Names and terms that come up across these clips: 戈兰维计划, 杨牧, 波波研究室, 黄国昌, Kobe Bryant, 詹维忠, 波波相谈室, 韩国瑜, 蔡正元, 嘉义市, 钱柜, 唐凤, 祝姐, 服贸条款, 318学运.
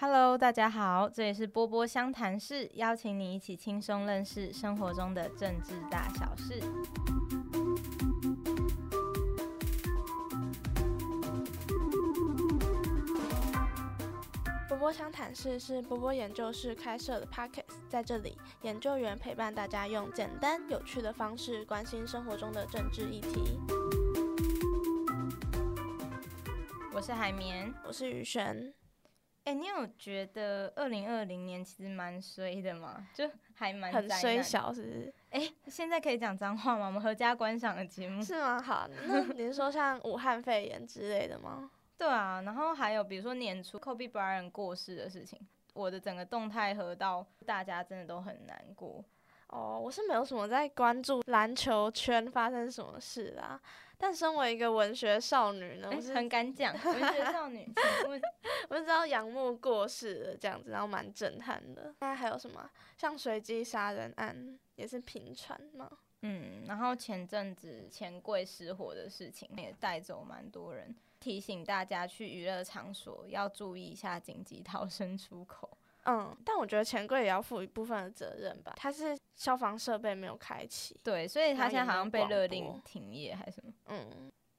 Hello， 大家好，这里是波波相谈室，邀请你一起轻松认识生活中的政治大小事。波波相谈室是波波研究室开设的 podcast， 在这里，研究员陪伴大家用简单有趣的方式关心生活中的政治议题。我是海绵，我是雨璇。你有觉得2020年其实蛮衰的吗？就还蛮很衰小，是不是？现在可以讲脏话吗？我们合家观赏的节目是吗？好，那你是说像武汉肺炎之类的吗？对啊，然后还有比如说年初 Kobe Bryant 过世的事情，我的整个动态河道大家真的都很难过。我是没有什么在关注篮球圈发生什么事啦，但身为一个文学少女呢，我是很敢讲文学少女。请问我知道杨牧过世了这样子，然后蛮震撼的。那还有什么像随机杀人案也是频传嘛？然后前阵子钱柜失火的事情也带走蛮多人，提醒大家去娱乐场所要注意一下紧急逃生出口。但我觉得钱柜也要负一部分的责任吧，它是消防设备没有开启，对，所以它现在好像被勒令停业还是什么。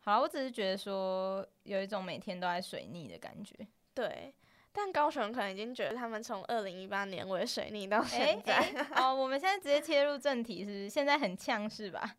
好啦，我只是觉得说有一种每天都在水逆的感觉。对，但高雄可能已经觉得他们从2018年尾水逆到现在。我们现在直接切入正题，是不是现在很呛是吧？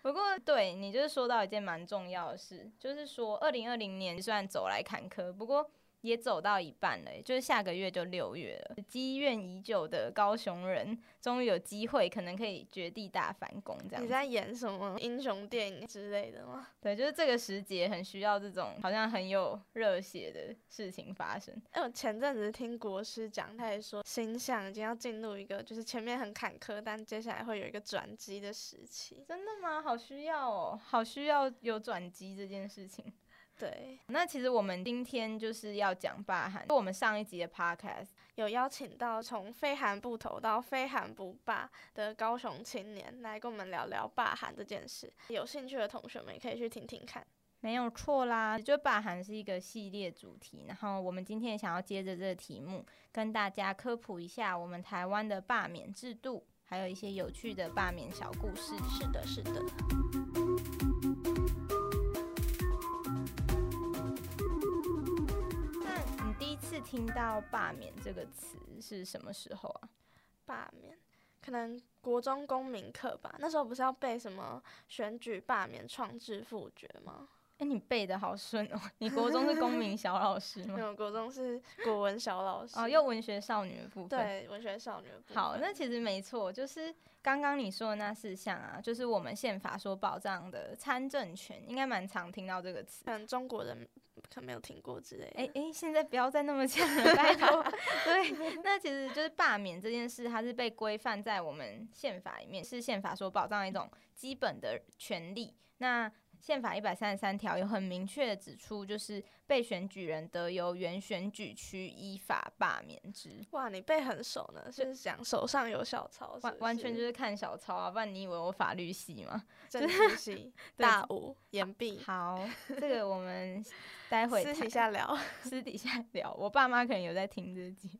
不过对，你就是说到一件蛮重要的事，就是说2020年虽然走来坎坷，不过也走到一半了，就是下个月就6月了。积怨已久的高雄人终于有机会，可能可以绝地大反攻这样。你在演什么英雄电影之类的吗？对，就是这个时节很需要这种好像很有热血的事情发生。我前阵子听国师讲，他也说星象已经要进入一个就是前面很坎坷，但接下来会有一个转机的时期。真的吗？好需要哦，好需要有转机这件事情。对，那其实我们今天就是要讲罢韩。我们上一集的 podcast 有邀请到从非韩不投到非韩不罢的高雄青年来跟我们聊聊罢韩这件事，有兴趣的同学们也可以去听听看。没有错啦，就罢韩是一个系列主题，然后我们今天也想要接着这个题目跟大家科普一下我们台湾的罢免制度，还有一些有趣的罢免小故事。是的，是的。听到罢免这个词是什么时候啊？罢免可能国中公民课吧，那时候不是要背什么选举罢免创制复决吗？你背得好顺哦！你国中是公民小老师吗？没有，国中是国文小老师。又文学少女的部分。对，文学少女的部分。好，那其实没错，就是刚刚你说的那4项啊，就是我们宪法所保障的参政权，应该蛮常听到这个词。可能中国人可能没有听过之类的。现在不要再那么呛了，拜托。对，那其实就是罢免这件事，它是被规范在我们宪法里面，是宪法所保障的一种基本的权利。那宪法133条有很明确的指出，就是被选举人得由原选举区依法罢免之。哇，你背很熟呢，就是讲手上有小抄，完全就是看小抄啊！不然你以为我法律系吗？政治系大五延毕。好，这个我们待会私底下聊，私底下聊。我爸妈可能有在听这集，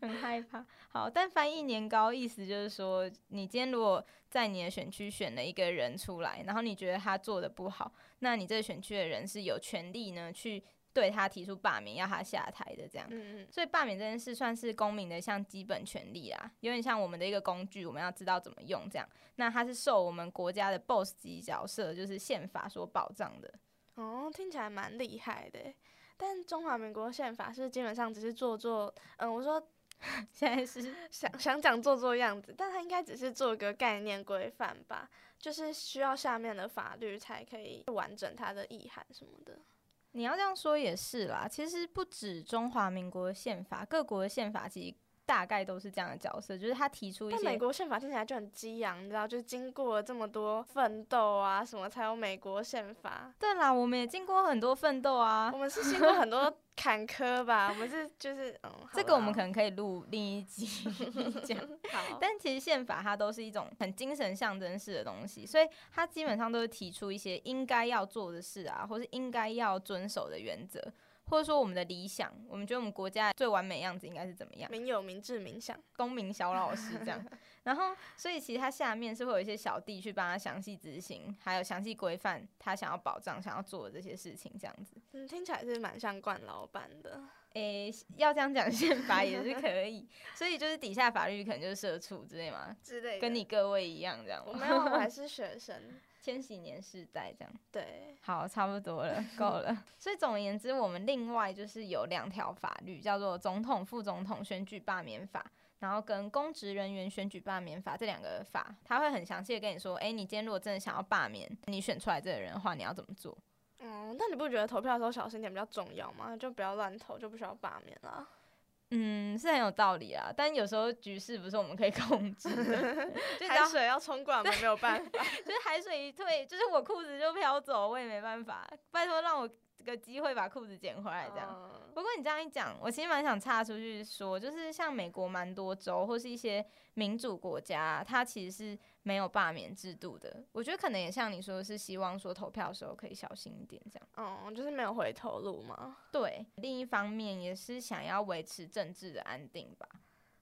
很害怕。好，但翻译年糕意思就是说，你今天如果在你的选区选了一个人出来，然后你觉得他做的不好，那你这个选区的人是有权利呢去对他提出罢免，要他下台的这样。所以罢免这件事算是公民的一项基本权利啦，有点像我们的一个工具，我们要知道怎么用这样。那它是受我们国家的 BOSS 级角色，就是宪法所保障的。听起来蛮厉害的，但中华民国宪法是基本上只是做，我说。现在是想讲做样子，但他应该只是做个概念规范吧，就是需要下面的法律才可以完整它的意涵什么的。你要这样说也是啦，其实不止中华民国宪法，各国的宪法其实大概都是这样的角色，就是他提出一些。但美国宪法听起来就很激昂，你知道，就是经过了这么多奋斗啊，什么才有美国宪法。对啦，我们也经过很多奋斗啊，我们是经过很多坎坷吧，我们是就是这个我们可能可以录另一集讲。但其实宪法它都是一种很精神象征式的东西，所以它基本上都是提出一些应该要做的事啊，或是应该要遵守的原则。或者说我们的理想，我们觉得我们国家最完美样子应该是怎么样，民有民治民享，公民小老师这样然后所以其实他下面是会有一些小弟去帮他详细执行，还有详细规范他想要保障想要做的这些事情这样子。嗯，听起来是蛮像惯老板的。欸，要这样讲宪法也是可以所以就是底下法律可能就是社畜之类嘛之类的，跟你各位一样这样。我没有，我还是学生千禧年世代这样。对，好，差不多了，够了所以总而言之，我们另外就是有2条法律，叫做总统副总统选举罢免法，然后跟公职人员选举罢免法，这2个法它会很详细的跟你说，欸，你今天如果真的想要罢免你选出来这个人的话，你要怎么做。嗯，那你不觉得投票的时候小心点比较重要吗？就不要乱投，就不需要罢免啦。嗯，是很有道理啦，但有时候局势不是我们可以控制的海水要冲过来我们没有办法就是海水一退，就是我裤子就飘走，我也没办法，拜托让我个机会把裤子捡回来这样。不过你这样一讲，我其实蛮想岔出去说，就是像美国蛮多州或是一些民主国家，它其实是没有罢免制度的。我觉得可能也像你说，是希望说投票的时候可以小心一点这样。哦，就是没有回头路嘛。对，另一方面也是想要维持政治的安定吧。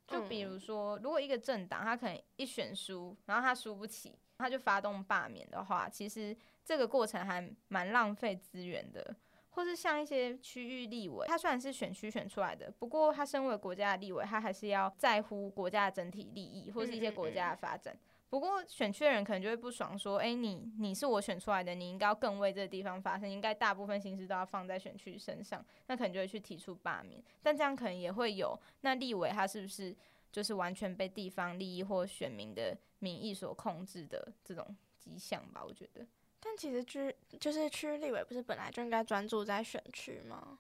就比如说，如果一个政党他可能一选输，然后他输不起，他就发动罢免的话，其实这个过程还蛮浪费资源的。或是像一些区域立委，他虽然是选区选出来的，不过他身为国家的立委，他还是要在乎国家的整体利益或是一些国家的发展。不过选区的人可能就会不爽说，欸，你是我选出来的，你应该要更为这个地方发声，应该大部分心思都要放在选区身上，那可能就会去提出罢免。但这样可能也会有，那立委他是不是就是完全被地方利益或选民的民意所控制的这种迹象吧，我觉得。但其实就是区立委不是本来就应该专注在选区吗？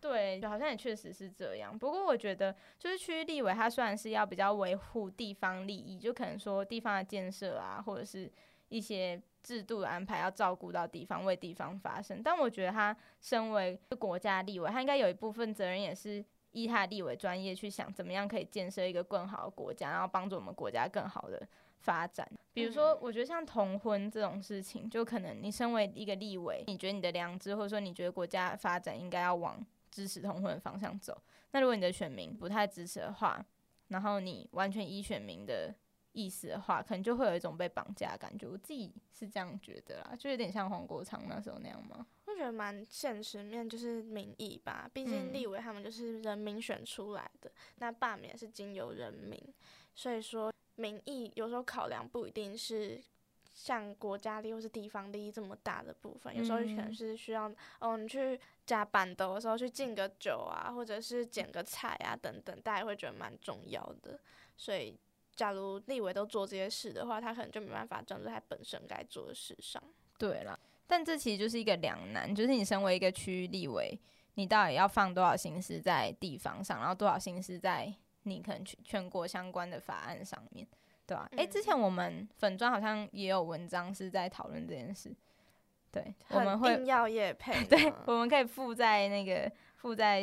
对，好像也确实是这样。不过我觉得就是区立委他虽然是要比较维护地方利益，就可能说地方的建设啊，或者是一些制度的安排要照顾到地方，为地方发声，但我觉得他身为国家立委，他应该有一部分责任也是依他立委专业去想怎么样可以建设一个更好的国家，然后帮助我们国家更好的发展。比如说我觉得像同婚这种事情，就可能你身为一个立委，你觉得你的良知或者说你觉得国家发展应该要往支持同婚的方向走，那如果你的选民不太支持的话，然后你完全依选民的意思的话，可能就会有一种被绑架的感觉。我自己是这样觉得啦，就有点像黄国昌那时候那样吗？我觉得蛮现实面，就是民意吧，毕竟立委他们就是人民选出来的，那罢免是经由人民，所以说民意有时候考量不一定是像国家利益或是地方利益这么大的部分，有时候可能是需要你去加班斗的时候去敬个酒啊，或者是捡个菜啊等等，大家会觉得蛮重要的。所以假如立委都做这些事的话，他可能就没办法专注他本身该做的事上。对啦，但这其实就是一个两难，就是你身为一个区域立委，你到底要放多少心思在地方上，然后多少心思在你可能全国相关的法案上面，对吧？之前我们粉专好像也有文章是在讨论这件事。对，我们会很硬要业配对，我们可以附在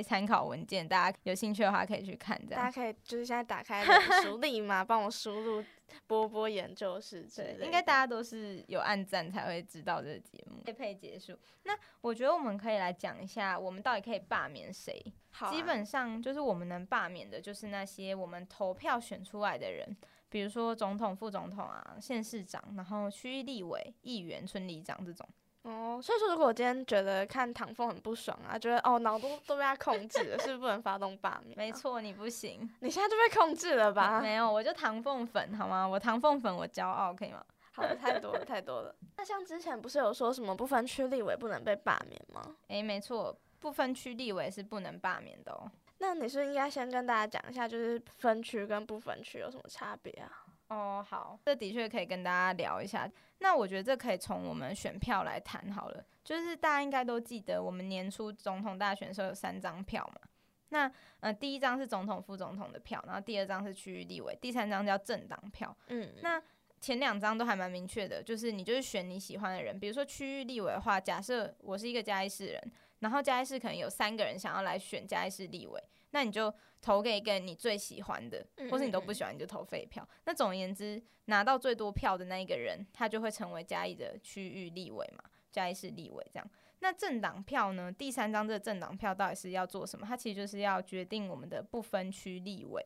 参考文件，大家有兴趣的话可以去看，这样大家可以就是现在打开脸书立马帮我输入波波研究室之类的。对，应该大家都是有按赞才会知道这个节目。业配结束，那我觉得我们可以来讲一下我们到底可以罢免谁。好，基本上就是我们能罢免的就是那些我们投票选出来的人，比如说总统、副总统啊、县市长，然后区域立委、议员、村里长这种。哦，所以说如果我今天觉得看唐凤很不爽啊，觉得脑都被他控制了，是不是不能发动罢免？没错，你不行，你现在就被控制了吧？没有，我就唐凤粉好吗？我唐凤粉，我骄傲，可以吗？好的，太多了，太多了。那像之前不是有说什么不分区立委不能被罢免吗？没错，不分区立委是不能罢免的哦。那你是应该先跟大家讲一下，就是分区跟不分区有什么差别啊？哦，好，这的确可以跟大家聊一下。那我觉得这可以从我们选票来谈好了，就是大家应该都记得我们年初总统大选的时候有3张票嘛，那第一张是总统副总统的票，然后第2张是区域立委，第3张叫政党票。那前2张都还蛮明确的，就是你就是选你喜欢的人。比如说区域立委的话，假设我是一个嘉义市人，然后嘉义市可能有3个人想要来选嘉义市立委，那你就投给一个你最喜欢的，或是你都不喜欢你就投废票。那总而言之，拿到最多票的那一个人，他就会成为嘉义的区域立委嘛，嘉义市立委这样。那政党票呢？第三张这个政党票到底是要做什么？它其实就是要决定我们的不分区立委。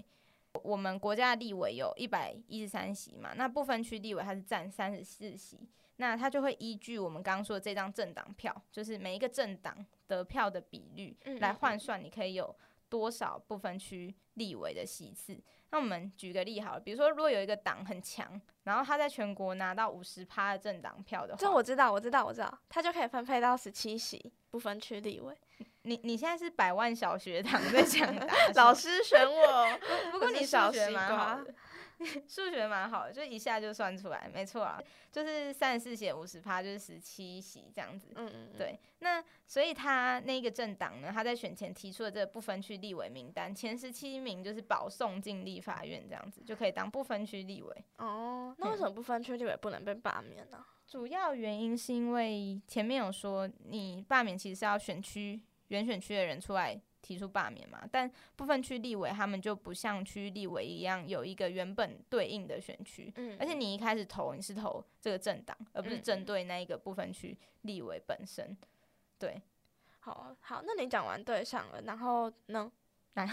我们国家的立委有113席嘛，那不分区立委它是占34席，那它就会依据我们刚刚说的这张政党票，就是每一个政党得票的比率来换算，你可以有多少不分区立委的席次。那我们举个例好了，比如说如果有一个党很强，然后他在全国拿到 50% 的政党票的话，这我知道，他就可以分配到17席不分区立委。你现在是百万小学堂在讲答老师选我不过你数学蛮好的就一下就算出来，没错啊，就是34席 50% 就是17席这样子。对，那所以他那个政党呢，他在选前提出的这个不分区立委名单前17名就是保送进立法院，这样子就可以当不分区立委。哦，那为什么不分区立委不能被罢免呢？主要原因是因为前面有说你罢免其实是要原选区的人出来提出罢免嘛，但不分区立委他们就不像区立委一样有一个原本对应的选区，而且你一开始投你是投这个政党，而不是针对那一个不分区立委本身。对，好，那你讲完对上了，然后呢？好，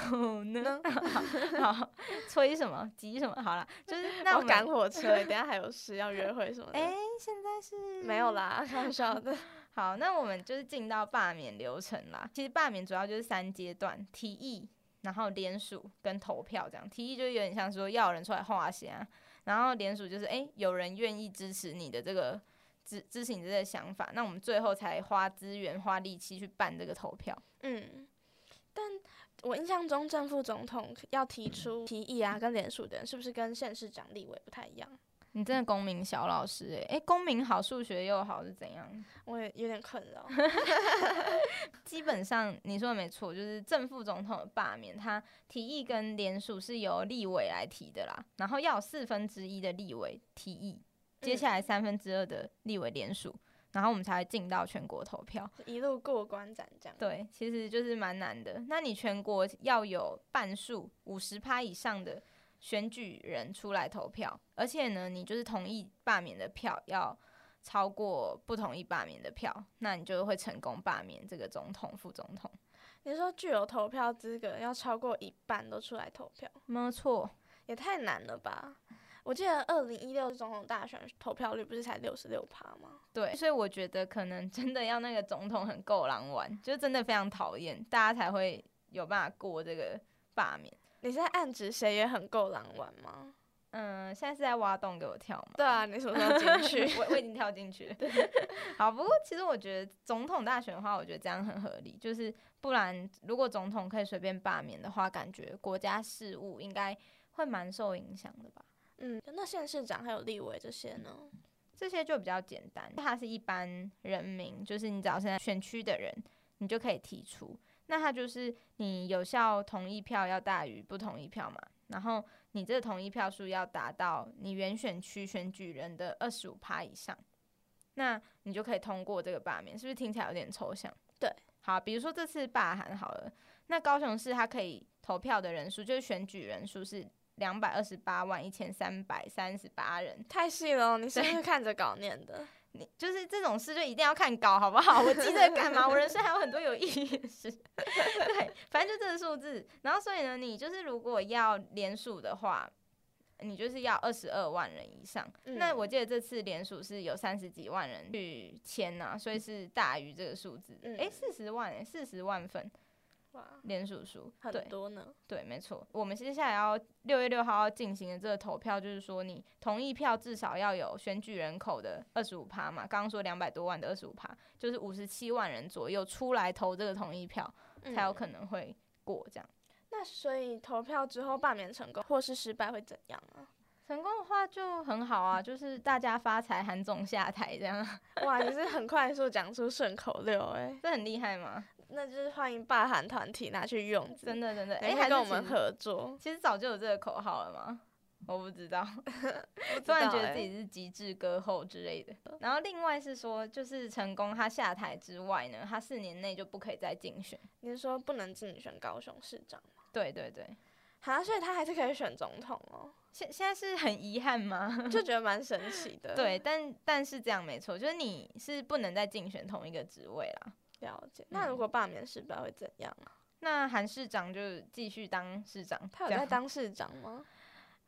催什么急什么？好啦，就是那我赶火车，等一下还有事要约会什么的。现在是没有啦，开玩笑的。好，那我们就是进到罢免流程啦。其实罢免主要就是3阶段：提议，然后联署跟投票这样。提议就有点像说要有人出来画虾，然后联署就是有人愿意支持你的这个支持你的这个想法，那我们最后才花资源花力气去办这个投票。但我印象中正副总统要提出提议啊跟联署的人是不是跟县市长立委不太一样？你真的公民小老师公民好，数学又好是怎样？我也有点困扰。基本上你说的没错，就是正副总统的罢免，他提议跟联署是由立委来提的啦，然后要有1/4的立委提议，接下来2/3的立委联署，然后我们才会进到全国投票，一路过关斩将。对，其实就是蛮难的。那你全国要有半数 50% 以上的选举人出来投票，而且呢你就是同意罢免的票要超过不同意罢免的票，那你就会成功罢免这个总统副总统。你说具有投票资格要超过一半都出来投票？没错，也太难了吧。我记得2016总统大选投票率不是才 66% 吗？对，所以我觉得可能真的要那个总统很够狼玩，就真的非常讨厌，大家才会有办法过这个罢免。你是在暗指谁也很够狼玩吗？现在是在挖洞给我跳吗？对啊，你什么时候进去？我已经跳进去了。好，不过其实我觉得总统大选的话，我觉得这样很合理，就是不然如果总统可以随便罢免的话，感觉国家事务应该会蛮受影响的吧。那县市长还有立委这些呢？这些就比较简单，它是一般人民，就是你只要是在选区的人，你就可以提出。那它就是你有效同意票要大于不同意票嘛，然后你这个同意票数要达到你原选区选举人的 25% 以上，那你就可以通过这个罢免。是不是听起来有点抽象？对，好，比如说这次罢韩好了，那高雄市它可以投票的人数，就是选举人数是2,281,338 人。太细了你是不是看着稿念的？你就是这种事就一定要看稿好不好？我记得干嘛？我人生还有很多有意义的事。对，反正就这个数字。然后所以呢，你就是如果要联署的话，你就是要22万人以上。那我记得这次联署是有30几万人去签啊，所以是大于这个数字。40万份。联署书很多呢。 对，没错。我们接下来要6月6号要进行的这个投票，就是说你同意票至少要有选举人口的 25% 嘛，刚刚说200多万的 25%， 就是57万人左右出来投这个同意票才有可能会过这样。那所以投票之后罢免成功或是失败会怎样啊？成功的话就很好啊，就是大家发财，韩总下台这样。哇，你是很快速讲出顺口溜这很厉害吗？那就是欢迎罢韩团体拿去用，真的，还跟我们合作。其实早就有这个口号了吗？我不知道。我突然觉得自己是极致歌后之类的。然后另外是说，就是成功他下台之外呢，他4年内就不可以再竞选。你是说不能竞选高雄市长吗？对对对。啊，所以他还是可以选总统哦。现在是很遗憾吗？就觉得蛮神奇的。对，但是这样没错，就是你是不能再竞选同一个职位啦。了解。那如果罢免失败会怎样啊？那韩市长就继续当市长。他有在当市长吗？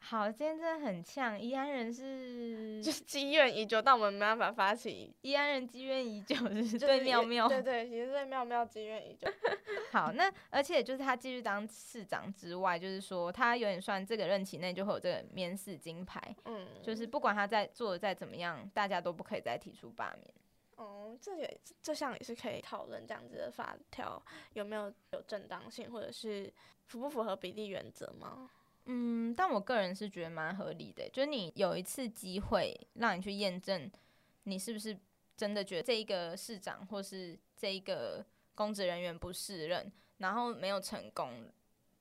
好，今天真的很呛。宜安人是就是积怨已久，但我们没办法发起。宜安人积怨已久，就是对妙妙，对对，其实对妙妙积怨已久。好，那而且就是他继续当市长之外，就是说他有点算这个任期内就会有这个免死金牌，嗯，就是不管他在做的再怎么样，大家都不可以再提出罢免。哦，这项也是可以讨论这样子的法条有没有正当性，或者是符不符合比例原则吗？嗯，但我个人是觉得蛮合理的，就是你有一次机会让你去验证你是不是真的觉得这一个市长或是这一个公职人员不适任，然后没有成功，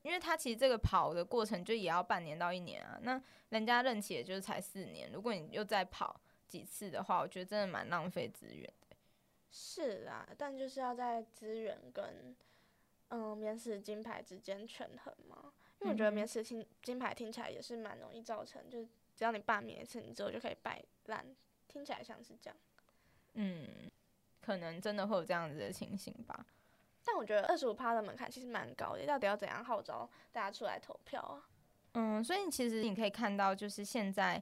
因为他其实这个跑的过程就也要半年到1年啊，那人家任期也就是才4年，如果你又再跑几次的话，我觉得真的蛮浪费资源的。是啦，但就是要在资源跟免死金牌之间权衡嘛。因为我觉得免死金牌听起来也是蛮容易造成，就是只要你罢免一次，你之后就可以摆烂，听起来像是这样。嗯，可能真的会有这样子的情形吧。但我觉得25%的门槛其实蛮高的，到底要怎样号召大家出来投票啊？嗯，所以其实你可以看到，就是现在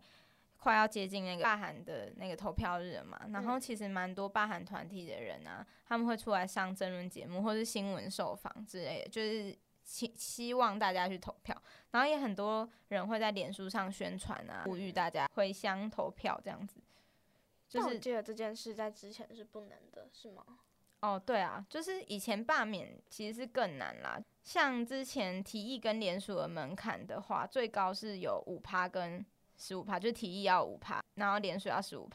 快要接近那个罢韩的那个投票日了嘛，然后其实蛮多罢韩团体的人啊，他们会出来上政论节目或是新闻受访之类的，就是希望大家去投票，然后也很多人会在脸书上宣传啊，呼吁大家回乡投票这样子。就是我记得这件事在之前是不能的，是吗？哦，对啊，就是以前罢免其实是更难啦，像之前提议跟联署的门槛的话，最高是有5%跟15%，就是提议要5%，然后联署要15%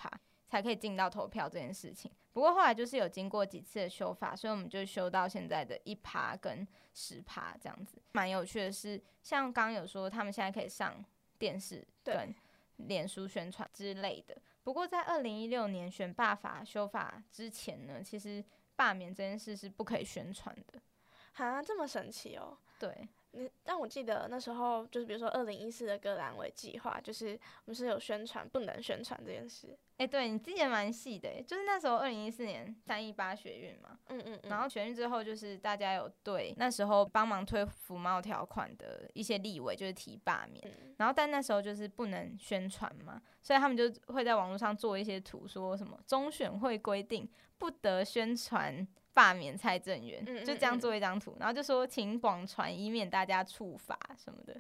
才可以进到投票这件事情。不过后来就是有经过几次的修法，所以我们就修到现在的1%跟10%这样子。蛮有趣的是，像刚刚有说他们现在可以上电视跟脸书宣传之类的。不过在2016年选罢法修法之前呢，其实罢免这件事是不可以宣传的。哈，这么神奇哦。对。但我记得那时候就是比如说2014的戈兰维计划，就是我们是有宣传不能宣传这件事。哎、欸，对，你记得蛮细的耶，就是那时候2014年318学运嘛，嗯，然后学运之后就是大家有对那时候帮忙推服贸条款的一些立委就是提罢免，然后但那时候就是不能宣传嘛，所以他们就会在网络上做一些图，说什么中选会规定不得宣传罢免蔡正元，就这样做一张图，然后就说请广传，以免大家触法什么的。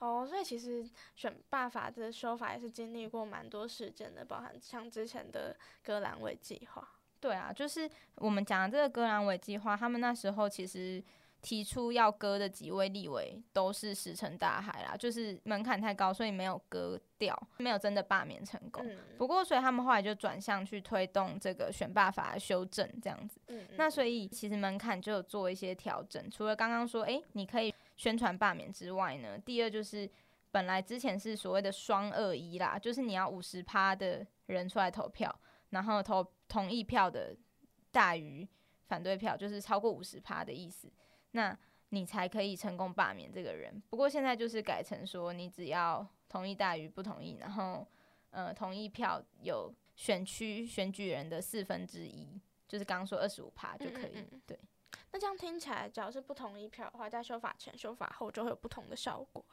哦，所以其实选罢法的修法也是经历过蛮多事件的，包含像之前的戈兰维计划。对啊，就是我们讲的这个戈兰维计划，他们那时候其实提出要割的几位立委都是石沉大海啦，就是门槛太高，所以没有割掉，没有真的罢免成功。不过所以他们后来就转向去推动这个选罢法的修正这样子。那所以其实门槛就有做一些调整，除了刚刚说你可以宣传罢免之外呢，第二就是本来之前是所谓的双21啦，就是你要50%的人出来投票，然后投同意票的大于反对票，就是超过50%的意思，那你才可以成功罢免这个人。不过现在就是改成说你只要同意大于不同意，然后同意票有选区选举人的1/4，就是刚刚说25%就可以。对。那这样听起来，只要是不同意票的话，在修法前、修法后就会有不同的效果。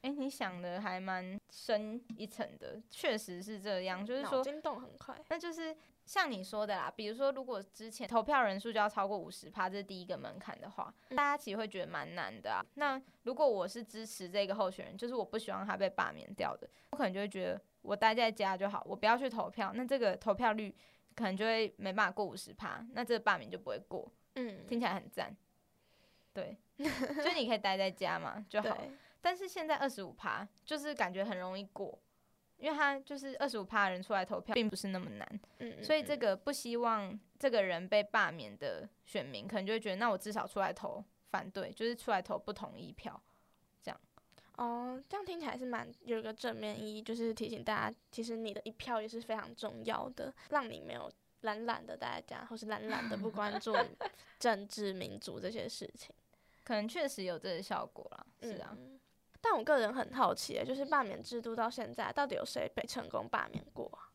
你想的还蛮深一层的，确实是这样。就是说，脑筋动很快。那就是像你说的啦，比如说，如果之前投票人数就要超过50%，这是第一个门槛的话，大家其实会觉得蛮难的啊。那如果我是支持这个候选人，就是我不希望他被罢免掉的，我可能就会觉得我待在家就好，我不要去投票，那这个投票率可能就会没办法过50%，那这个罢免就不会过。听起来很赞，对，就你可以待在家嘛就好。但是现在25%就是感觉很容易过，因为他就是25%的人出来投票，并不是那么难。所以这个不希望这个人被罢免的选民，可能就会觉得，那我至少出来投反对，就是出来投不同意票，这样。哦，这样听起来是有一个正面意义，就是提醒大家，其实你的一票也是非常重要的，让你没有懒懒的待在家，或是懒懒的不关注政治民主这些事情。可能确实有这个效果啦。是啊。但我个人很好奇耶，就是罢免制度到现在到底有谁被成功罢免过啊？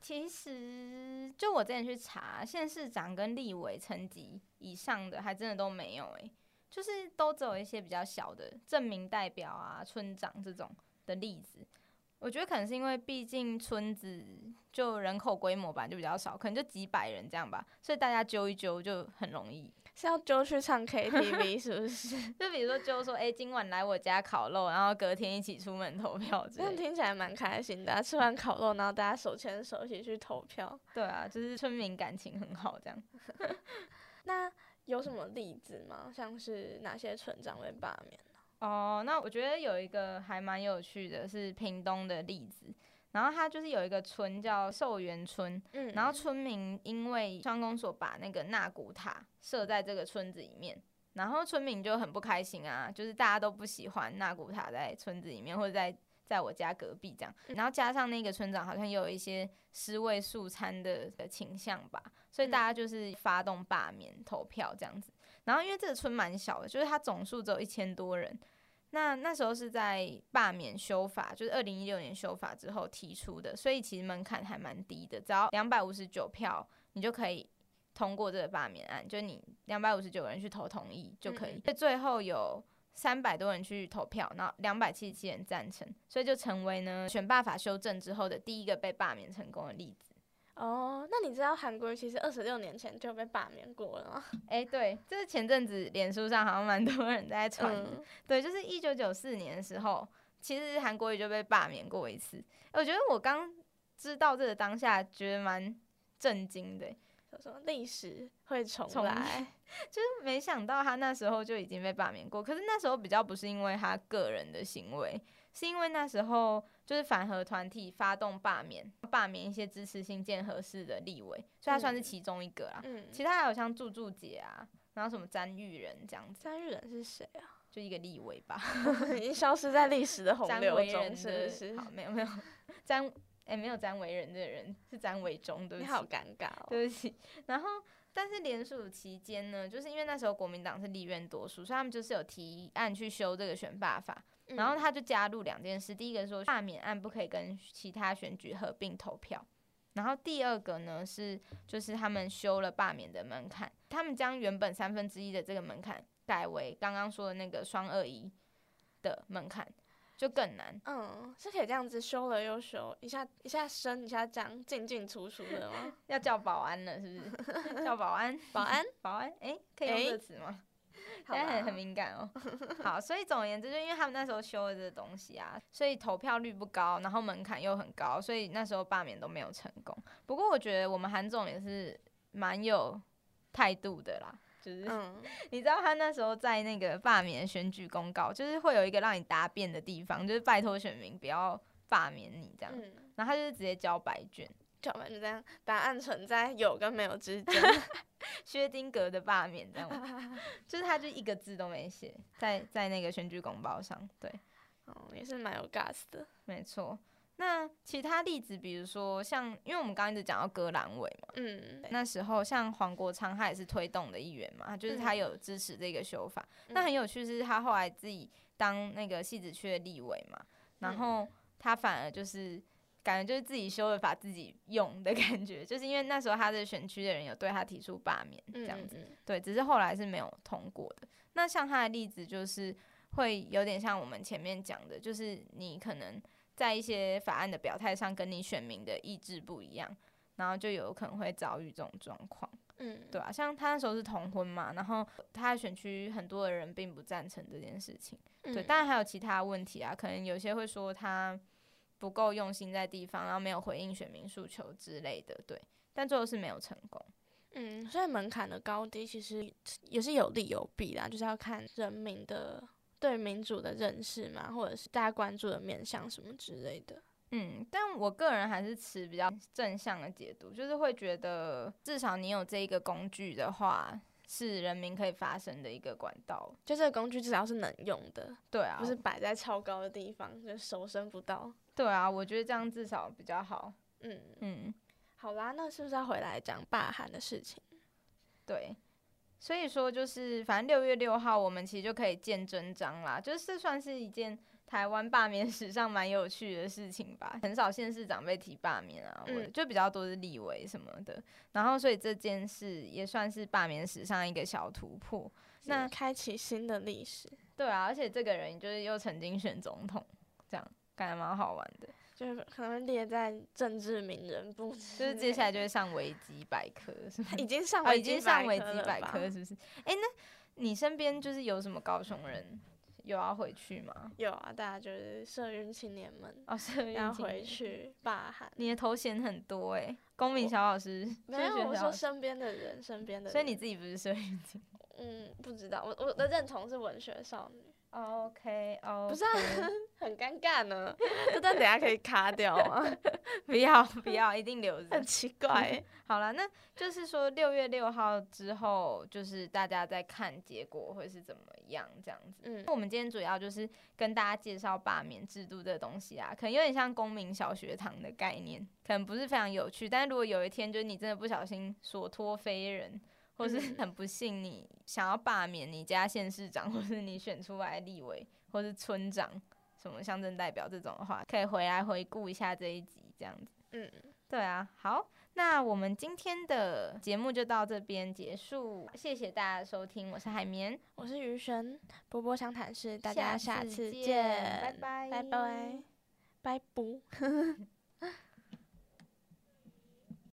其实就我之前去查，县市长跟立委层级以上的还真的都没有耶，就是都只有一些比较小的镇民代表啊、村长这种的例子。我觉得可能是因为毕竟村子就人口规模吧，就比较少，可能就几百人这样吧，所以大家揪一揪就很容易。是要揪去唱 KTV 是不是？就比如说揪说，今晚来我家烤肉，然后隔天一起出门投票之类的。那听起来蛮开心的啊，吃完烤肉，然后大家手牵手一起去投票。对啊，就是村民感情很好这样。那有什么例子吗？像是哪些村长会罢免？那我觉得有一个还蛮有趣的是屏东的例子，然后它就是有一个村叫寿元村，然后村民因为乡公所把那个纳古塔设在这个村子里面，然后村民就很不开心啊，就是大家都不喜欢纳古塔在村子里面或者在我家隔壁这样，然后加上那个村长好像也有一些尸位素餐的倾向吧，所以大家就是发动罢免投票这样子。然后因为这个村蛮小的，就是它总数只有1000多人，那时候是在罢免修法，就是2016年修法之后提出的，所以其实门槛还蛮低的，只要259票你就可以通过这个罢免案，就是你259人去投同意就可以。所以最后有300多人去投票，然后277人赞成，所以就成为呢选罢法修正之后的第一个被罢免成功的例子。那你知道韩国其实26年前就被罢免过了吗？对，这是前阵子脸书上好像蛮多人在传的。对，就是1994年的时候，其实韩国瑜就被罢免过一次。我觉得我刚知道这个当下，觉得蛮震惊的。什么历史会重来？就是没想到他那时候就已经被罢免过，可是那时候比较不是因为他个人的行为。是因为那时候就是反核团体发动罢免一些支持新建核四的立委，所以他算是其中一个啦。其他还有像祝姐啊，然后什么詹玉仁这样子。詹玉仁是谁啊？就一个立委吧，已经消失在历史的洪流中，是不是？好，没有没有詹维仁这个人，是詹维忠，对不起。你好尴尬哦。对不起。然后，但是联署期间呢，就是因为那时候国民党是立院多数，所以他们就是有提案去修这个选罢法。然后他就加入2件事，第一个说罢免案不可以跟其他选举合并投票，然后第二个呢是就是他们修了罢免的门槛，他们将原本1/3的这个门槛改为刚刚说的那个221的门槛，就更难。是可以这样子修了又修，一下一下升一下降，进进出出的吗？要叫保安了是不是？叫保安，可以用这个词吗？现在很敏感哦。好，所以总而言之，就因为他们那时候修了这个东西啊，所以投票率不高，然后门槛又很高，所以那时候罢免都没有成功。不过我觉得我们韩总也是蛮有态度的啦，就是你知道他那时候在那个罢免选举公告，就是会有一个让你答辩的地方，就是拜托选民不要罢免你这样，然后他就是直接交白卷。就这样，答案存在有跟没有之间，薛丁格的罢免这样，就是他就一个字都没写在那个选举公报上，对，也是蛮有 gas 的，没错。那其他例子，比如说像，因为我们刚刚一直讲到割阑尾嘛，那时候像黄国昌他也是推动的议员嘛，就是他有支持这个修法。那很有趣是，他后来自己当那个戏子区的立委嘛，然后他反而就是。感觉就是自己修的法自己用的感觉，就是因为那时候他的选区的人有对他提出罢免这样子，对，只是后来是没有通过的。那像他的例子就是会有点像我们前面讲的，就是你可能在一些法案的表态上跟你选民的意志不一样，然后就有可能会遭遇这种状况，对啊，像他那时候是同婚嘛，然后他的选区很多的人并不赞成这件事情，对，当然还有其他问题啊，可能有些会说他。不够用心在地方，然后没有回应选民诉求之类的，对，但最后是没有成功。所以门槛的高低其实也是有利有弊啦，就是要看人民的对民主的认识嘛，或者是大家关注的面向什么之类的。但我个人还是持比较正向的解读，就是会觉得至少你有这一个工具的话。是人民可以发声的一个管道，就这个工具至少是能用的，对啊，不是摆在超高的地方，就手伸不到。对啊，我觉得这样至少比较好。好啦，那是不是要回来讲罢韩的事情？对，所以说就是反正6月6号我们其实就可以见真章啦，就是这算是一件台湾罢免史上蛮有趣的事情吧，很少县市长被提罢免啊，我就比较多是立委什么的，然后所以这件事也算是罢免史上一个小突破，那开启新的历史。对啊，而且这个人就是又曾经选总统，这样感觉蛮好玩的，就是可能列在政治名人部，就是接下来就会上维基百科，是吗？已经上维基百科是不是？哎、欸，那你身边就是有什么高雄人？有要回去吗？有啊，大家就是社运青年们哦，社运要回去罢韩。你的头衔很多哎、欸，公民小老师。没有，我说身边的人，所以你自己不是社运青年？嗯，不知道，我的认同是文学少女。OK，不是、啊，很尴尬呢。这段等一下可以卡掉吗？不要，一定留着。很奇怪、欸。好啦，那就是说6月6号之后，就是大家在看结果会是怎么样这样子。嗯，我们今天主要就是跟大家介绍罢免制度这东西啊，可能有点像公民小学堂的概念，可能不是非常有趣，但是如果有一天就是你真的不小心所托非人。或是很不幸你想要罢免你家县市长或是你选出来立委或是村长什么乡镇代表这种的话，可以回来回顾一下这一集这样子。嗯，对啊，好，那我们今天的节目就到这边结束，谢谢大家的收听，我是海绵，我是于璇，波波相谈室，大家下次见，拜拜。